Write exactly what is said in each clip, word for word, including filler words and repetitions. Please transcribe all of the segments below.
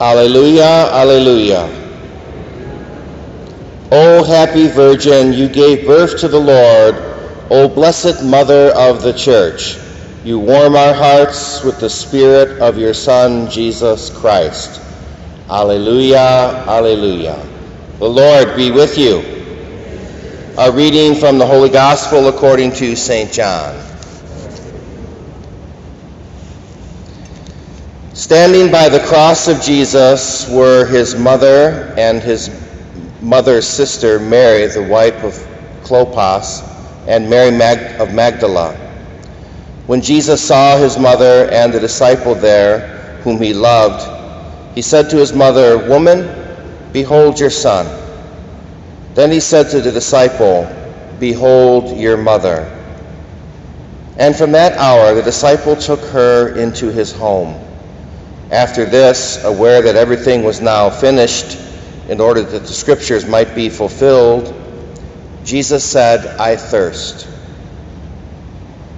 Alleluia, alleluia. O happy Virgin, you gave birth to the Lord, O blessed Mother of the Church. You warm our hearts with the Spirit of your Son, Jesus Christ. Alleluia, alleluia. The Lord be with you. A reading from the Holy Gospel according to Saint John. Standing by the cross of Jesus were his mother and his mother's sister Mary, the wife of Clopas, and Mary Mag- of Magdala. When Jesus saw his mother and the disciple there, whom he loved, he said to his mother, "Woman, behold your son." Then he said to the disciple, "Behold your mother." And from that hour the disciple took her into his home. After this, aware that everything was now finished, in order that the scriptures might be fulfilled, Jesus said, "I thirst."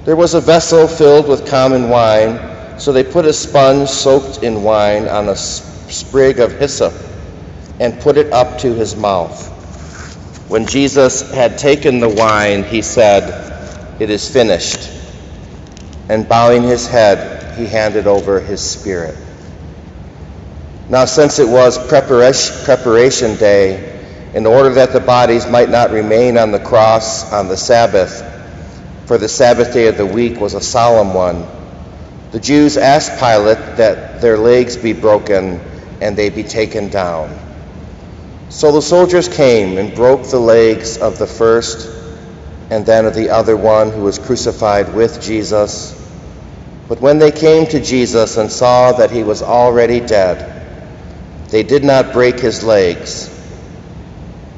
There was a vessel filled with common wine, so they put a sponge soaked in wine on a sprig of hyssop and put it up to his mouth. When Jesus had taken the wine, he said, "It is finished." And bowing his head, he handed over his spirit. Now, since it was preparation day, in order that the bodies might not remain on the cross on the Sabbath, for the Sabbath day of the week was a solemn one, the Jews asked Pilate that their legs be broken and they be taken down. So the soldiers came and broke the legs of the first and then of the other one who was crucified with Jesus. But when they came to Jesus and saw that he was already dead, they did not break his legs,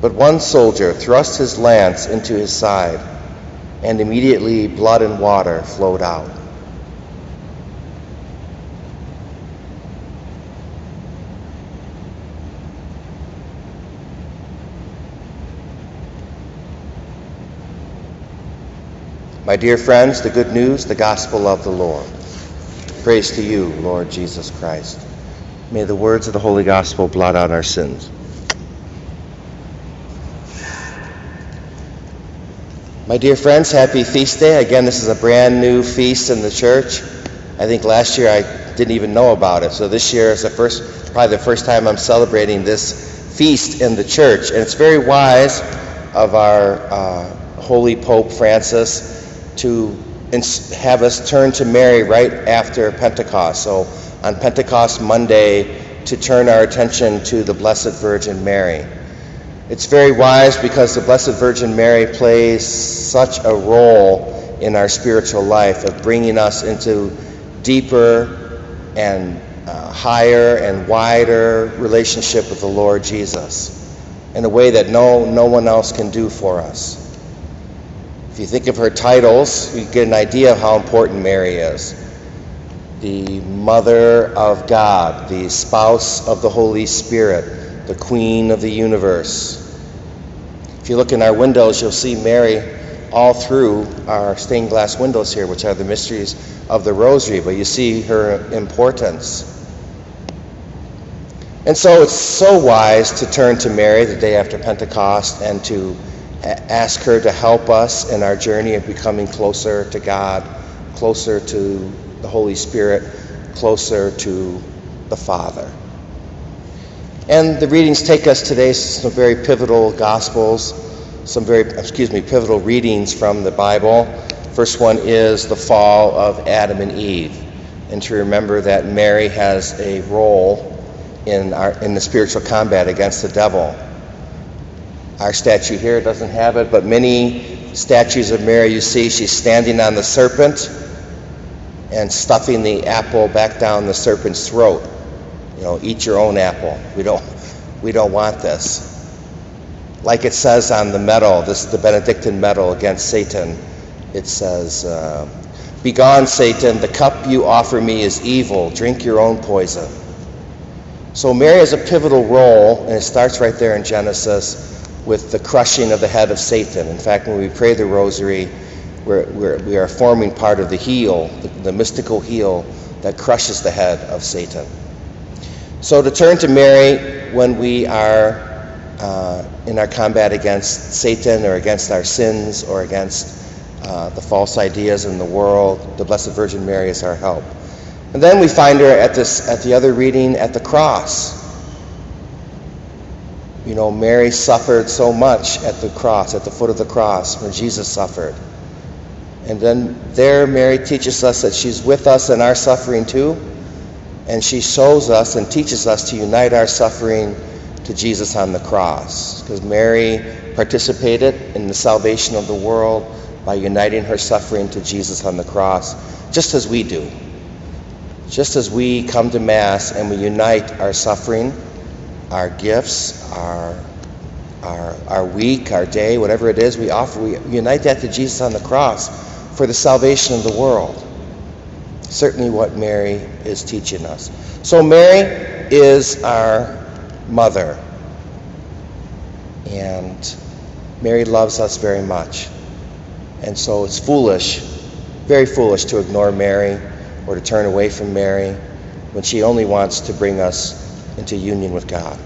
but one soldier thrust his lance into his side, and immediately blood and water flowed out. My dear friends, the good news, the gospel of the Lord. Praise to you, Lord Jesus Christ. May the words of the Holy Gospel blot out our sins. My dear friends, happy feast day. Again, this is a brand new feast in the church. I think last year I didn't even know about it. So this year is the first, probably the first time I'm celebrating this feast in the church. And it's very wise of our uh, Holy Pope Francis to ins- have us turn to Mary right after Pentecost. So on Pentecost Monday, to turn our attention to the Blessed Virgin Mary. It's very wise because the Blessed Virgin Mary plays such a role in our spiritual life of bringing us into deeper and uh, higher and wider relationship with the Lord Jesus in a way that no, no one else can do for us. If you think of her titles, you get an idea of how important Mary is. The Mother of God, the Spouse of the Holy Spirit, the Queen of the Universe. If you look in our windows, you'll see Mary all through our stained glass windows here, which are the mysteries of the Rosary, but you see her importance. And so it's so wise to turn to Mary the day after Pentecost and to ask her to help us in our journey of becoming closer to God, closer to the Holy Spirit, closer to the Father. And the readings take us today to some very pivotal Gospels, some very, excuse me, pivotal readings from the Bible. First one is the fall of Adam and Eve, and to remember that Mary has a role in our in the spiritual combat against the devil. Our statue here doesn't have it, but many statues of Mary you see, she's standing on the serpent and stuffing the apple back down the serpent's throat. You know, eat your own apple. We don't we don't want this. Like it says on the medal, this is the Benedictine medal against Satan. It says, uh, "Begone, Satan, the cup you offer me is evil. Drink your own poison." So Mary has a pivotal role, and it starts right there in Genesis with the crushing of the head of Satan. In fact, when we pray the Rosary, We're, we're, we are forming part of the heel, the, the mystical heel that crushes the head of Satan. So to turn to Mary when we are uh, in our combat against Satan or against our sins or against uh, the false ideas in the world, the Blessed Virgin Mary is our help. And then we find her at this, at the other reading, at the cross. You know, Mary suffered so much at the cross, at the foot of the cross, where Jesus suffered. And then there Mary teaches us that she's with us in our suffering too. And she shows us and teaches us to unite our suffering to Jesus on the cross. Because Mary participated in the salvation of the world by uniting her suffering to Jesus on the cross, just as we do. Just as we come to Mass and we unite our suffering, our gifts, our, our our week, our day, whatever it is we offer, we unite that to Jesus on the cross for the salvation of the world. Certainly what Mary is teaching us. So Mary is our mother. And Mary loves us very much. And so it's foolish, very foolish to ignore Mary or to turn away from Mary when she only wants to bring us into union with God.